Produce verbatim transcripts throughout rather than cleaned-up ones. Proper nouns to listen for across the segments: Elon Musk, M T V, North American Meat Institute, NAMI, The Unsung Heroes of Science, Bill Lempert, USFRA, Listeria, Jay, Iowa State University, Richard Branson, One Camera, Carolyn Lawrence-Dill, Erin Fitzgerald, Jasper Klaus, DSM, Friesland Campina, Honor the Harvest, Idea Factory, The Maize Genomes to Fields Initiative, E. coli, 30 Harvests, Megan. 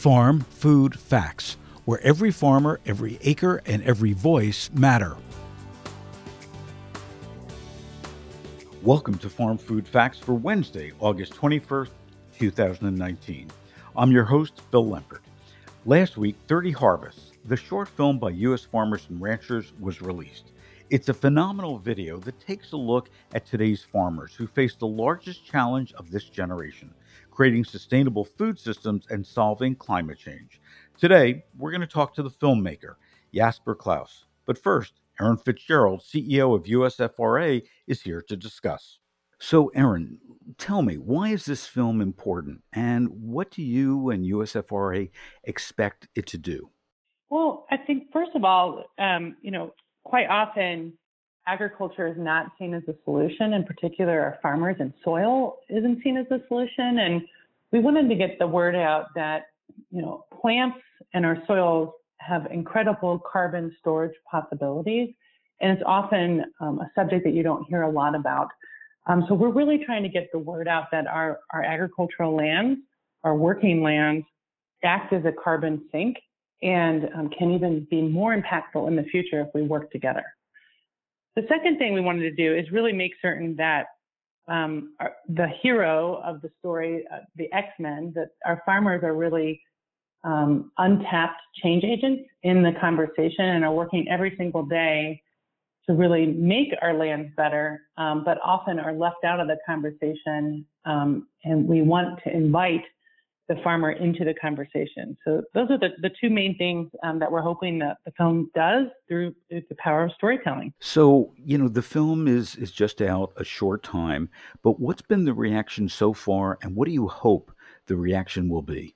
Farm Food Facts, where every farmer, every acre, and every voice matter. Welcome to Farm Food Facts for Wednesday, August twenty-first, two thousand nineteen. I'm your host, Bill Lempert. Last week, thirty Harvests, the short film by U S farmers and ranchers, was released. It's a phenomenal video that takes a look at today's farmers who face the largest challenge of this generation, creating sustainable food systems and solving climate change. Today, we're going to talk to the filmmaker, Jasper Klaus. But first, Erin Fitzgerald, C E O of U S F R A, is here to discuss. So, Erin, tell me, why is this film important, and what do you and U S F R A expect it to do? Well, I think, first of all, um, you know, quite often, agriculture is not seen as a solution. In particular, our farmers and soil isn't seen as a solution. And we wanted to get the word out that, you know, plants and our soils have incredible carbon storage possibilities. And it's often um, a subject that you don't hear a lot about. Um, so we're really trying to get the word out that our, our agricultural lands, our working lands, act as a carbon sink, and um, can even be more impactful in the future if we work together. The second thing we wanted to do is really make certain that um, our, the hero of the story, uh, the X-Men, that our farmers are really um, untapped change agents in the conversation and are working every single day to really make our lands better, um, but often are left out of the conversation. Um, and we want to invite the farmer into the conversation. So those are the, the two main things um, that we're hoping that the film does through, through the power of storytelling. So, you know, the film is is just out a short time, but what's been the reaction so far, and what do you hope the reaction will be?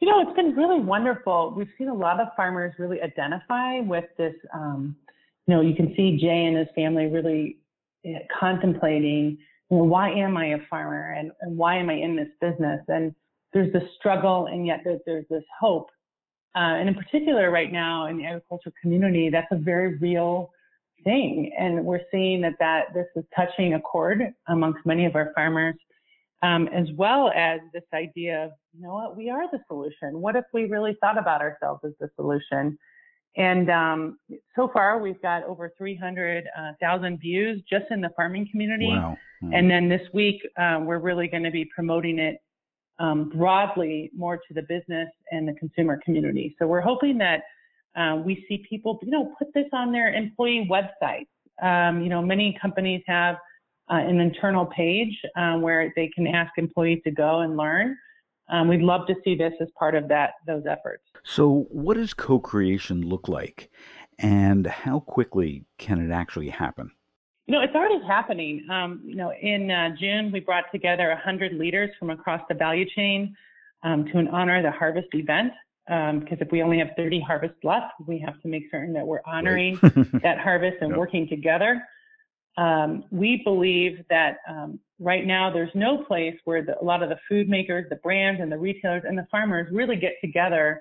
You know, it's been really wonderful. We've seen a lot of farmers really identify with this. Um, you know, you can see Jay and his family really uh, contemplating, you know, why am I a farmer, and, and why am I in this business? And there's this struggle, and yet there's, there's this hope. Uh, and in particular, right now in the agricultural community, that's a very real thing. And we're seeing that, that this is touching a chord amongst many of our farmers, um, as well as this idea of, you know what, we are the solution. What if we really thought about ourselves as the solution? And um, so far, we've got over three hundred thousand views just in the farming community. Wow. Mm-hmm. And then this week, uh, we're really going to be promoting it Um, broadly more to the business and the consumer community. So we're hoping that uh, we see people, you know, put this on their employee websites. Um, you know, many companies have uh, an internal page uh, where they can ask employees to go and learn. Um, we'd love to see this as part of that, those efforts. So what does co-creation look like, and how quickly can it actually happen? You know, it's already happening. Um, you know, in uh, June, we brought together one hundred leaders from across the value chain um, to an Honor the Harvest event, because um, if we only have thirty harvests left, we have to make certain that we're honoring that harvest and yep. working together. Um, we believe that um, right now there's no place where the, a lot of the food makers, the brands, and the retailers and the farmers really get together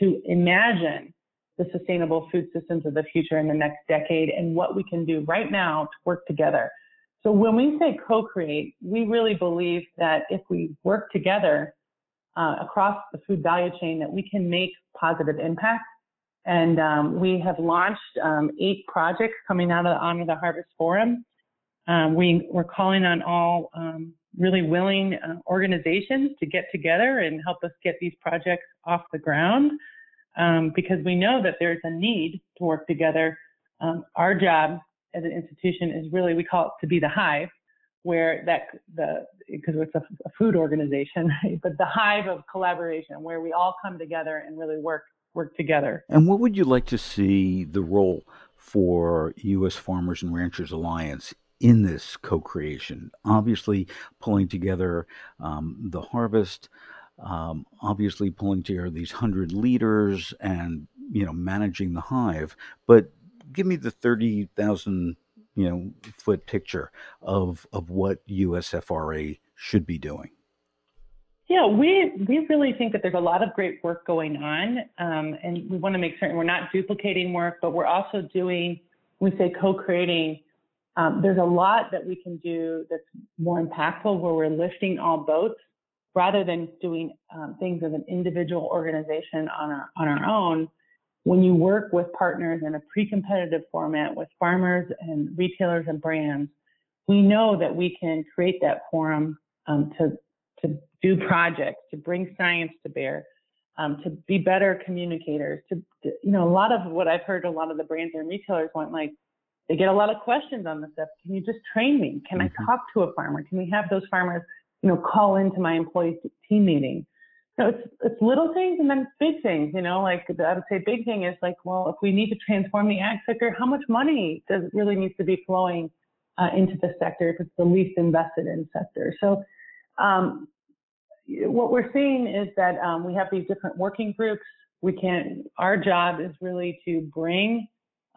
to imagine the sustainable food systems of the future in the next decade, and what we can do right now to work together. So when we say co-create, we really believe that if we work together uh, across the food value chain, that we can make positive impact. And um, we have launched um, eight projects coming out of the Honor the Harvest Forum. Um, we, we're calling on all um, really willing uh, organizations to get together and help us get these projects off the ground. Um, because we know that there's a need to work together. Um, our job as an institution is really, we call it to be the hive, where that, the because it's a, a food organization, right? But the hive of collaboration, where we all come together and really work work together. And what would you like to see the role for U S Farmers and Ranchers Alliance in this co-creation? Obviously, pulling together um, the harvest, Um, obviously pulling together these hundred leaders and, you know, managing the hive, but give me the thirty thousand, you know, foot picture of, of what U S F R A should be doing. Yeah, we, we really think that there's a lot of great work going on. Um, and we want to make certain we're not duplicating work, but we're also doing, we say co-creating, um, there's a lot that we can do that's more impactful, where we're lifting all boats. rather than doing um, things as an individual organization on our, on our own, when you work with partners in a pre-competitive format with farmers and retailers and brands, we know that we can create that forum um, to, to do projects, to bring science to bear, um, to be better communicators. To, to you know, a lot of what I've heard, a lot of the brands and retailers want, like, they get a lot of questions on this stuff. Can you just train me? Can I talk to a farmer? Can we have those farmers, you know, call into my employees' team meeting? So it's it's little things and then big things, you know, like I would say big thing is like, well, if we need to transform the ag sector, how much money does really needs to be flowing uh, into the sector if it's the least invested in sector? So um, what we're seeing is that um, we have these different working groups. We can, our job is really to bring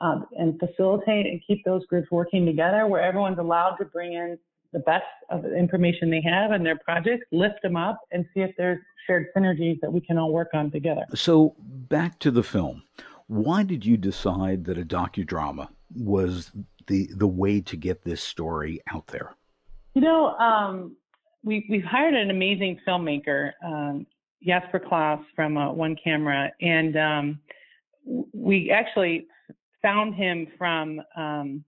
uh, and facilitate and keep those groups working together where everyone's allowed to bring in the best of the information they have and their projects, lift them up and see if there's shared synergies that we can all work on together. So back to the film, why did you decide that a docudrama was the, the way to get this story out there? You know, um, we, we've hired an amazing filmmaker, um, Jasper Klaus from uh, One Camera, and um, we actually found him from um,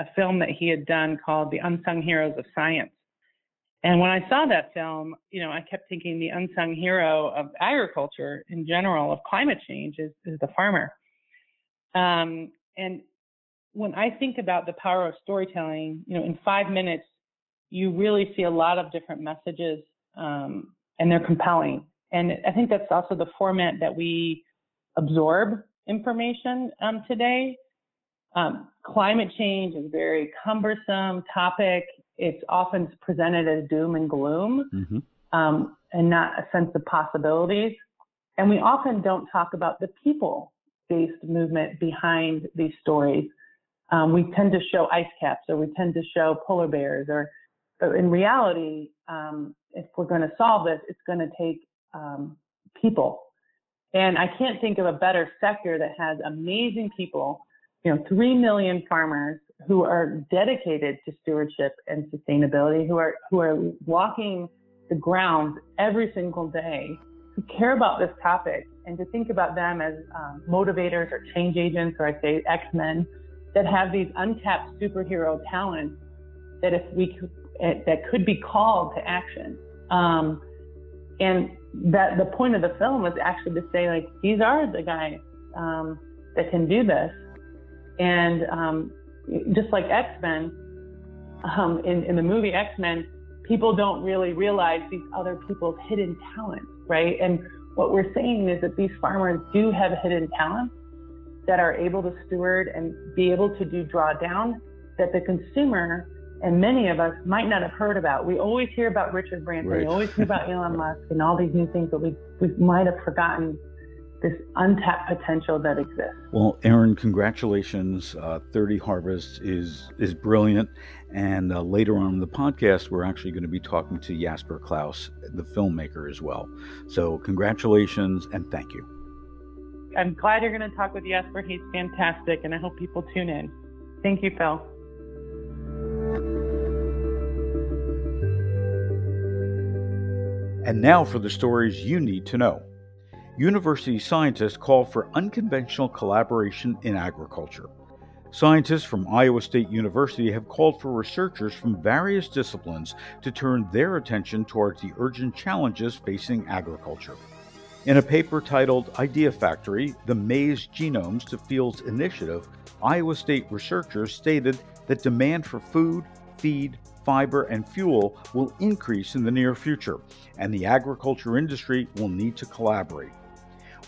a film that he had done called The Unsung Heroes of Science. And when I saw that film, you know, I kept thinking the unsung hero of agriculture in general, of climate change, is, is the farmer. Um, and when I think about the power of storytelling, you know, in five minutes, you really see a lot of different messages, um, and they're compelling. And I think that's also the format that we absorb information um, today. Um, climate change is a very cumbersome topic. It's often presented as doom and gloom, mm-hmm. um, and not a sense of possibilities. And we often don't talk about the people-based movement behind these stories. Um, we tend to show ice caps, or we tend to show polar bears, or, or in reality, um, if we're going to solve this, it's going to take um, people. And I can't think of a better sector that has amazing people, you know, three million farmers who are dedicated to stewardship and sustainability, who are who are walking the ground every single day, who care about this topic, and to think about them as um, motivators or change agents, or I say X-Men, that have these untapped superhero talents that if we could, that could be called to action. Um, and that the point of the film was actually to say, like, these are the guys um, that can do this. And um, just like X-Men, um, in, in the movie X-Men, people don't really realize these other people's hidden talents, right? And what we're saying is that these farmers do have hidden talents that are able to steward and be able to do drawdown that the consumer and many of us might not have heard about. We always hear about Richard Branson, right. We always hear about Elon Musk and all these new things that we, we might have forgotten this untapped potential that exists. Well, Erin, congratulations. Uh, thirty Harvests is is brilliant. And uh, later on in the podcast, we're actually going to be talking to Jasper Klaus, the filmmaker, as well. So congratulations and thank you. I'm glad you're going to talk with Jasper. He's fantastic, and I hope people tune in. Thank you, Phil. And now for the stories you need to know. University scientists call for unconventional collaboration in agriculture. Scientists from Iowa State University have called for researchers from various disciplines to turn their attention towards the urgent challenges facing agriculture. In a paper titled Idea Factory, The Maize Genomes to Fields Initiative, Iowa State researchers stated that demand for food, feed, fiber, and fuel will increase in the near future, and the agriculture industry will need to collaborate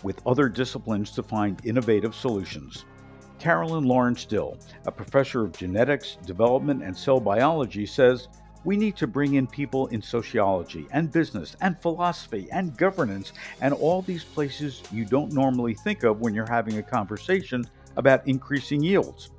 with other disciplines to find innovative solutions. Carolyn Lawrence-Dill, a professor of genetics, development, and cell biology, says, "We need to bring in people in sociology and business and philosophy and governance and all these places you don't normally think of when you're having a conversation about increasing yields."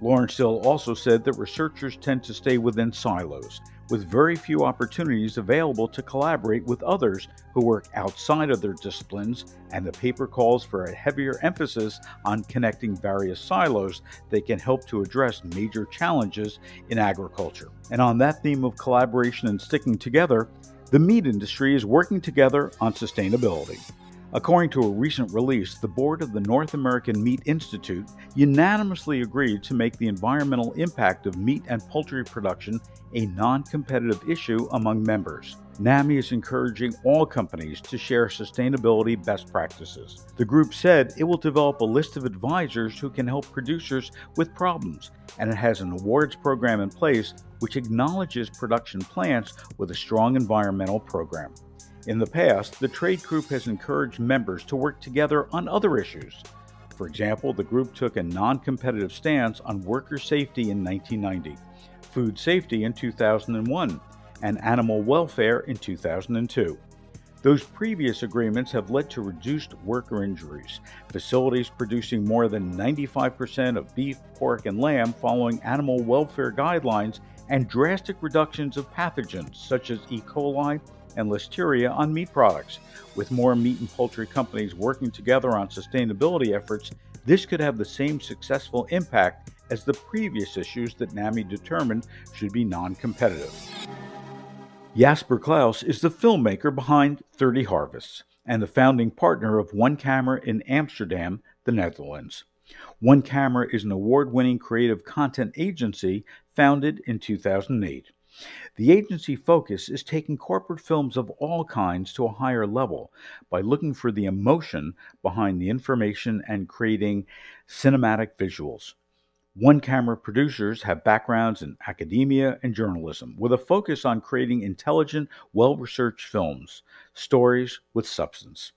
Lawrence-Dill also said that researchers tend to stay within silos, with very few opportunities available to collaborate with others who work outside of their disciplines, and the paper calls for a heavier emphasis on connecting various silos that can help to address major challenges in agriculture. And on that theme of collaboration and sticking together, the meat industry is working together on sustainability. According to a recent release, the board of the North American Meat Institute unanimously agreed to make the environmental impact of meat and poultry production a non-competitive issue among members. NAMI is encouraging all companies to share sustainability best practices. The group said it will develop a list of advisors who can help producers with problems, and it has an awards program in place which acknowledges production plants with a strong environmental program. In the past, the trade group has encouraged members to work together on other issues. For example, the group took a non-competitive stance on worker safety in nineteen ninety, food safety in two thousand one, and animal welfare in two thousand two. Those previous agreements have led to reduced worker injuries. Facilities producing more than ninety-five percent of beef, pork, and lamb following animal welfare guidelines and drastic reductions of pathogens such as E. coli and Listeria on meat products. With more meat and poultry companies working together on sustainability efforts, this could have the same successful impact as the previous issues that NAMI determined should be non-competitive. Jasper Klaus is the filmmaker behind thirty Harvests and the founding partner of One Camera in Amsterdam, the Netherlands. One Camera is an award-winning creative content agency founded in two thousand eight. The agency focus is taking corporate films of all kinds to a higher level by looking for the emotion behind the information and creating cinematic visuals. One-camera producers have backgrounds in academia and journalism, with a focus on creating intelligent, well-researched films, stories with substance.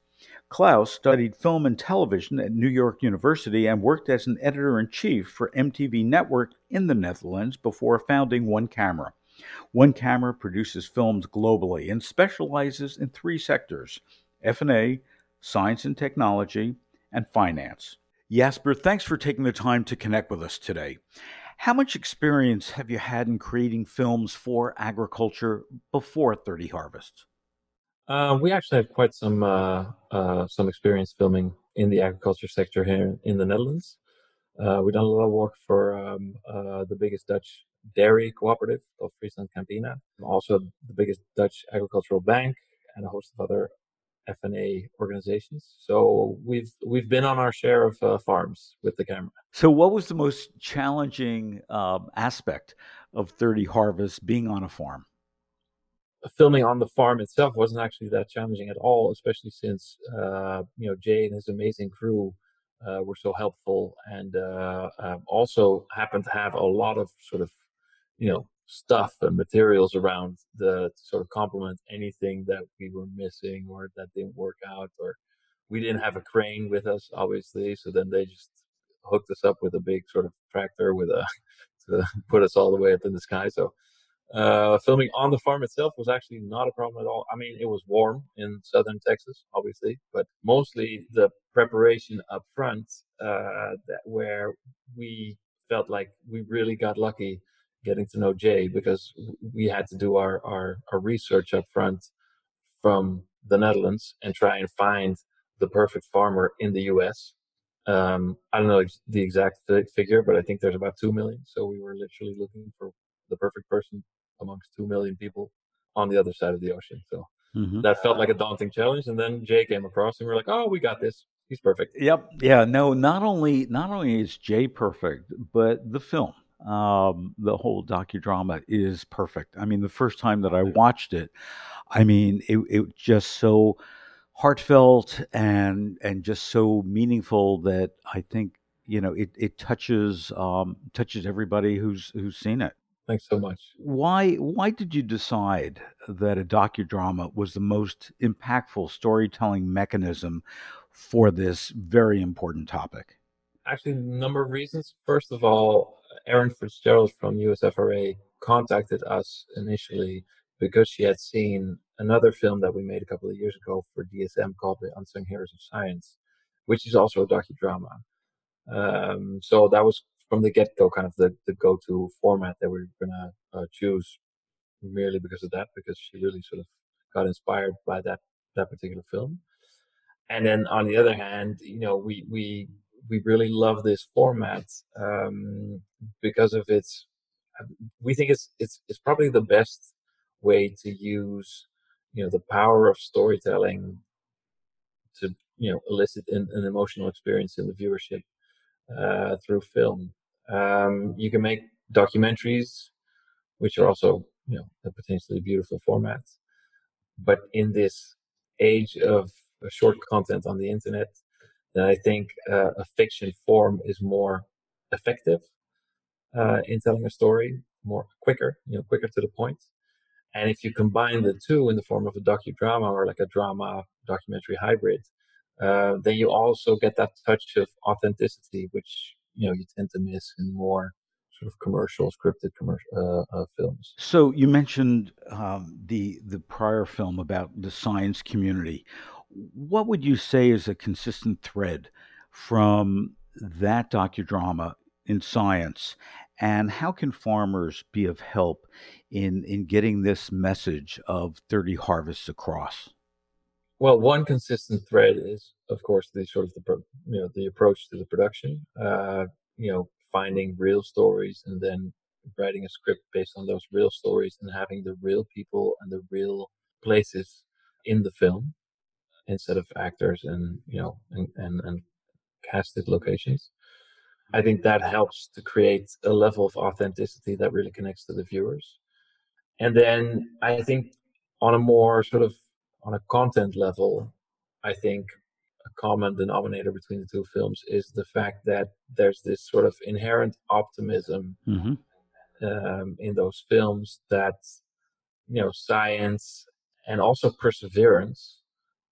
Klaus studied film and television at New York University and worked as an editor-in-chief for M T V Network in the Netherlands before founding One Camera. One Camera produces films globally and specializes in three sectors: F and A, science and technology, and finance. Jasper, thanks for taking the time to connect with us today. How much experience have you had in creating films for agriculture before thirty Harvests? Uh, we actually have quite some uh, uh, some experience filming in the agriculture sector here in the Netherlands. Uh, we've done a lot of work for um, uh, the biggest Dutch dairy cooperative called Friesland Campina, also the biggest Dutch agricultural bank, and a host of other F and A organizations. So we've we've been on our share of uh, farms with the camera. So what was the most challenging um, aspect of thirty Harvests being on a farm? Filming on the farm itself wasn't actually that challenging at all, especially since uh, you know Jay and his amazing crew uh, were so helpful, and uh, um, also happened to have a lot of sort of you know stuff and materials around the to sort of complement anything that we were missing or that didn't work out, or we didn't have a crane with us, obviously. So then they just hooked us up with a big sort of tractor with a to put us all the way up in the sky. So uh filming on the farm itself was actually not a problem at all. I mean, it was warm in southern Texas, obviously, but mostly the preparation up front uh that where we felt like we really got lucky getting to know Jay, because we had to do our, our, our research up front from the Netherlands and try and find the perfect farmer in the U S. Um, I don't know the exact figure, but I think there's about two million. So we were literally looking for the perfect person amongst two million people on the other side of the ocean. So mm-hmm. that felt like a daunting challenge. And then Jay came across and we were like, oh, we got this. He's perfect. Yep. Yeah. No, not only, not only is Jay perfect, but the film. Um, the whole docudrama is perfect. I mean, the first time that I watched it, I mean, it, it just so heartfelt and and just so meaningful that I think you know it it touches um, touches everybody who's who's seen it. Thanks so much. Why why did you decide that a docudrama was the most impactful storytelling mechanism for this very important topic? Actually, a number of reasons. First of all, Erin Fitzgerald from U S F R A contacted us initially because she had seen another film that we made a couple of years ago for D S M called The Unsung Heroes of Science, which is also a docudrama. Um, so that was from the get-go kind of the, the go-to format that we were going to uh, choose merely because of that, because she really sort of got inspired by that, that particular film. And then on the other hand, you know, we... we We really love this format um, because of its. We think it's it's it's probably the best way to use you know, the power of storytelling to, you know, elicit an, an emotional experience in the viewership uh, through film. Um, you can make documentaries, which are also, you know, a potentially beautiful format. But in this age of short content on the internet, then I think uh, a fiction form is more effective uh, in telling a story, more quicker, you know, quicker to the point. And if you combine the two in the form of a docudrama or like a drama documentary hybrid, uh, then you also get that touch of authenticity, which, you know, you tend to miss in more sort of commercial, scripted commercial uh, uh, films. So you mentioned um, the the prior film about the science community. What would you say is a consistent thread from that docudrama in science, and how can farmers be of help in, in getting this message of thirty Harvests across? Well, one consistent thread is, of course, the sort of the, you know, the approach to the production, uh, you know, finding real stories and then writing a script based on those real stories and having the real people and the real places in the film instead of actors and, you know, and, and, and casted locations. I think that helps to create a level of authenticity that really connects to the viewers. And then I think on a more sort of, on a content level, I think a common denominator between the two films is the fact that there's this sort of inherent optimism mm-hmm. um, in those films that, you know, science and also perseverance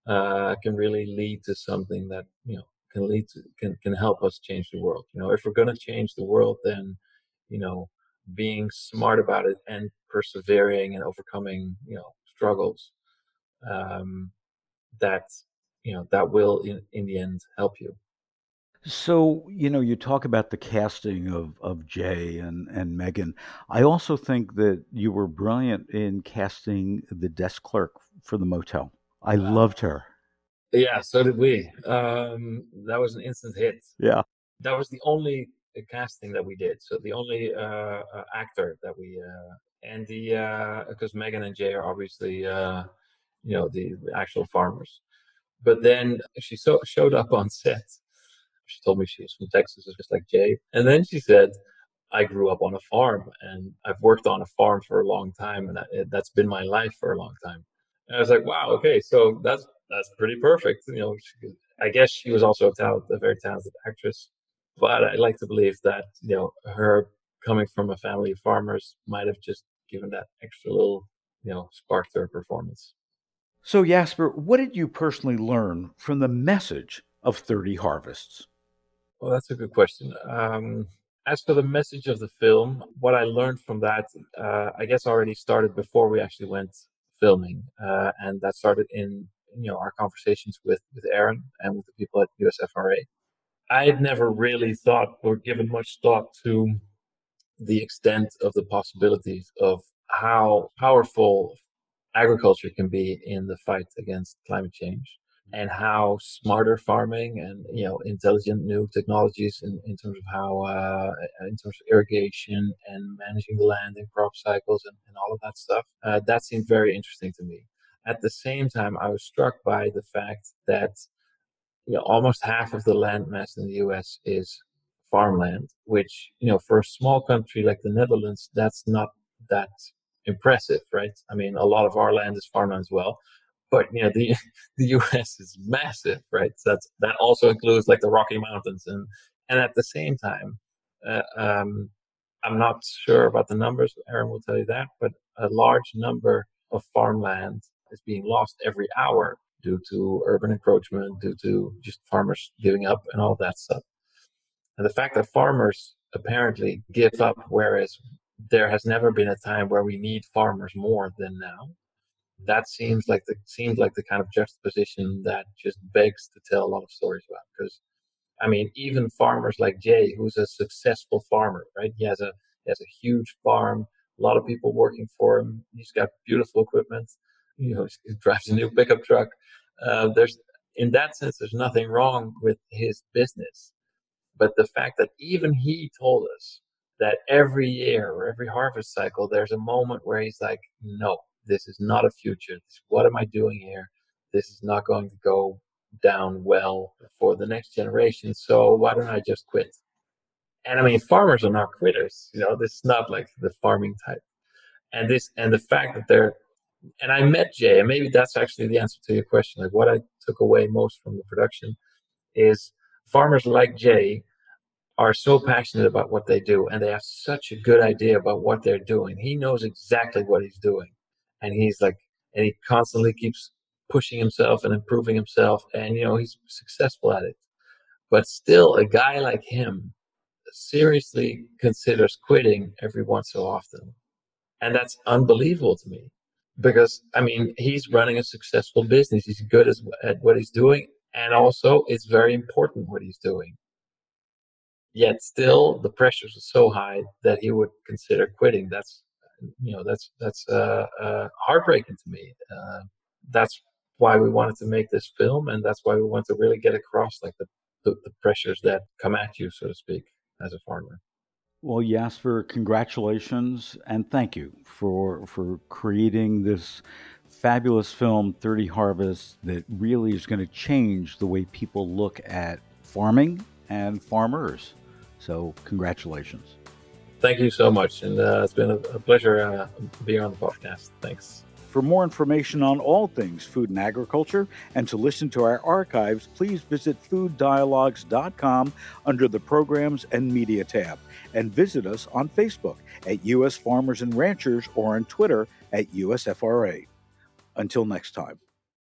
uh, can really lead to something that, you know, can lead to, can, can help us change the world. You know, if we're going to change the world, then, you know, being smart about it and persevering and overcoming, you know, struggles, um, that, you know, that will in, in the end help you. So, you know, you talk about the casting of, of Jay and, and Megan. I also think that you were brilliant in casting the desk clerk for the motel. I wow. loved her. Yeah, so did we. Um, that was an instant hit. Yeah. That was the only casting that we did. So the only uh, uh, actor that we, uh, and the, uh, because Megan and Jay are obviously, uh, you know, the actual farmers. But then she so, showed up on set. She told me she was from Texas, just like Jay. And then she said, I grew up on a farm and I've worked on a farm for a long time. And that, that's been my life for a long time. And I was like, wow, okay, so that's, That's pretty perfect. You know, she, I guess she was also a, talent, a very talented actress, but I like to believe that, you know, her coming from a family of farmers might have just given that extra little, you know, spark to her performance. So, Jasper, what did you personally learn from the message of thirty Harvests? Well, that's a good question. Um, as for the message of the film, what I learned from that, uh, I guess already started before we actually went filming, uh, and that started in you know, our conversations with, with Erin and with the people at U S F R A. I had never really thought or given much thought to the extent of the possibilities of how powerful agriculture can be in the fight against climate change and how smarter farming and, you know, intelligent new technologies in, in terms of how, uh, in terms of irrigation and managing the land and crop cycles and, and all of that stuff, uh, that seemed very interesting to me. At the same time, I was struck by the fact that, you know, almost half of the land mass in the U S is farmland, which, you know, for a small country like the Netherlands, that's not that impressive, right? I mean, a lot of our land is farmland as well, but, you know, the the U S is massive, right? So that's, that also includes like the Rocky Mountains. And, and at the same time, uh, um, I'm not sure about the numbers, Erin will tell you that, but a large number of farmland is being lost every hour due to urban encroachment, due to just farmers giving up and all that stuff. And the fact that farmers apparently give up, whereas there has never been a time where we need farmers more than now, that seems like the seems like the kind of juxtaposition that just begs to tell a lot of stories about. Because, I mean, even farmers like Jay, who's a successful farmer, right? He has a he has a huge farm, a lot of people working for him. He's got beautiful equipment. You know, he drives a new pickup truck. Uh, there's, in that sense, there's nothing wrong with his business. But the fact that even he told us that every year or every harvest cycle, there's a moment where he's like, no, This is not a future. What am I doing here? This is not going to go down well for the next generation. So why don't I just quit? And I mean, farmers are not quitters. You know, this is not like the farming type. And this, and the fact that they're, and I met Jay, and maybe that's actually the answer to your question. Like, what I took away most from the production is farmers like Jay are so passionate about what they do, and they have such a good idea about what they're doing. He knows exactly what he's doing, and he's like, and he constantly keeps pushing himself and improving himself, and you know, he's successful at it. But still, a guy like him seriously considers quitting every once so often, and that's unbelievable to me, because I mean, he's running a successful business, he's good as, at what he's doing, and also it's very important what he's doing. Yet still, the pressures are so high that he would consider quitting. That's, you know, that's that's uh, uh, heartbreaking to me. Uh, that's why we wanted to make this film, and that's why we want to really get across like the, the, the pressures that come at you, so to speak, as a farmer. Well, Jasper, congratulations and thank you for for creating this fabulous film, thirty Harvests, that really is going to change the way people look at farming and farmers. So congratulations. Thank you so much. And uh, it's been a, a pleasure uh, being on the podcast. Thanks. For more information on all things food and agriculture and to listen to our archives, please visit food dialogues dot com under the Programs and Media tab, and visit us on Facebook at U S Farmers and Ranchers or on Twitter at U S F R A. Until next time.